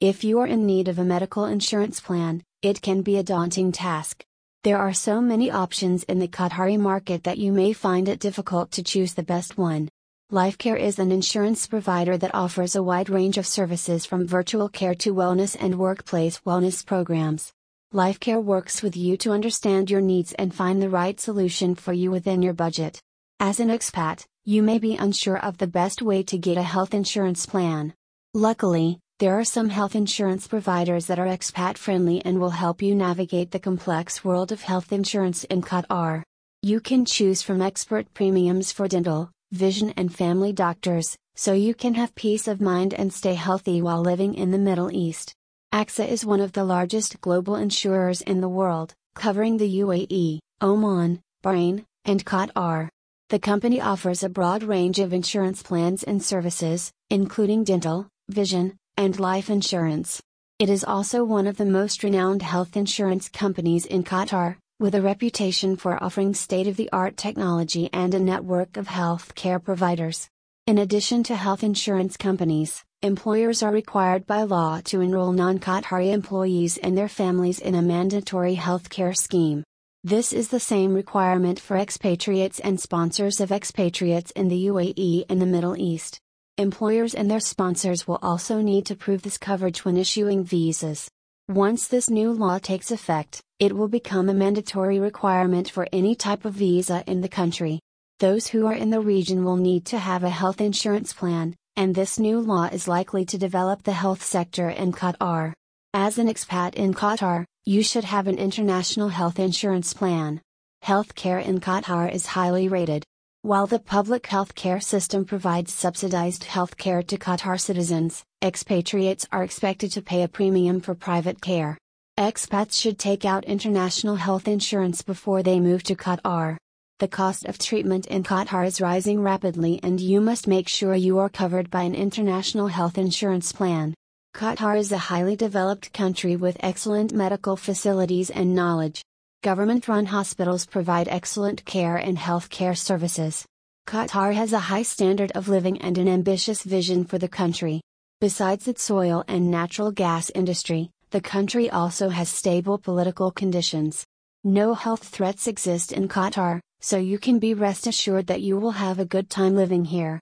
If you are in need of a medical insurance plan, it can be a daunting task. There are so many options in the Qatari market that you may find it difficult to choose the best one. LifeCare is an insurance provider that offers a wide range of services from virtual care to wellness and workplace wellness programs. LifeCare works with you to understand your needs and find the right solution for you within your budget. As an expat, you may be unsure of the best way to get a health insurance plan. Luckily, there are some health insurance providers that are expat-friendly and will help you navigate the complex world of health insurance in Qatar. You can choose from expert premiums for dental, vision and family doctors, so you can have peace of mind and stay healthy while living in the Middle East. AXA is one of the largest global insurers in the world, covering the UAE, Oman, Bahrain, and Qatar. The company offers a broad range of insurance plans and services, including dental, vision, and life insurance. It is also one of the most renowned health insurance companies in Qatar, with a reputation for offering state-of-the-art technology and a network of health care providers. In addition to health insurance companies, employers are required by law to enroll non-Qatari employees and their families in a mandatory health care scheme. This is the same requirement for expatriates and sponsors of expatriates in the UAE and the Middle East. Employers and their sponsors will also need to prove this coverage when issuing visas. Once this new law takes effect, it will become a mandatory requirement for any type of visa in the country. Those who are in the region will need to have a health insurance plan, and this new law is likely to develop the health sector in Qatar. As an expat in Qatar, you should have an international health insurance plan. Healthcare in Qatar is highly rated. While the public healthcare system provides subsidized healthcare to Qatar citizens, expatriates are expected to pay a premium for private care. Expats should take out international health insurance before they move to Qatar. The cost of treatment in Qatar is rising rapidly, and you must make sure you are covered by an international health insurance plan. Qatar is a highly developed country with excellent medical facilities and knowledge. Government-run hospitals provide excellent care and healthcare services. Qatar has a high standard of living and an ambitious vision for the country. Besides its oil and natural gas industry, the country also has stable political conditions. No health threats exist in Qatar, so you can be rest assured that you will have a good time living here.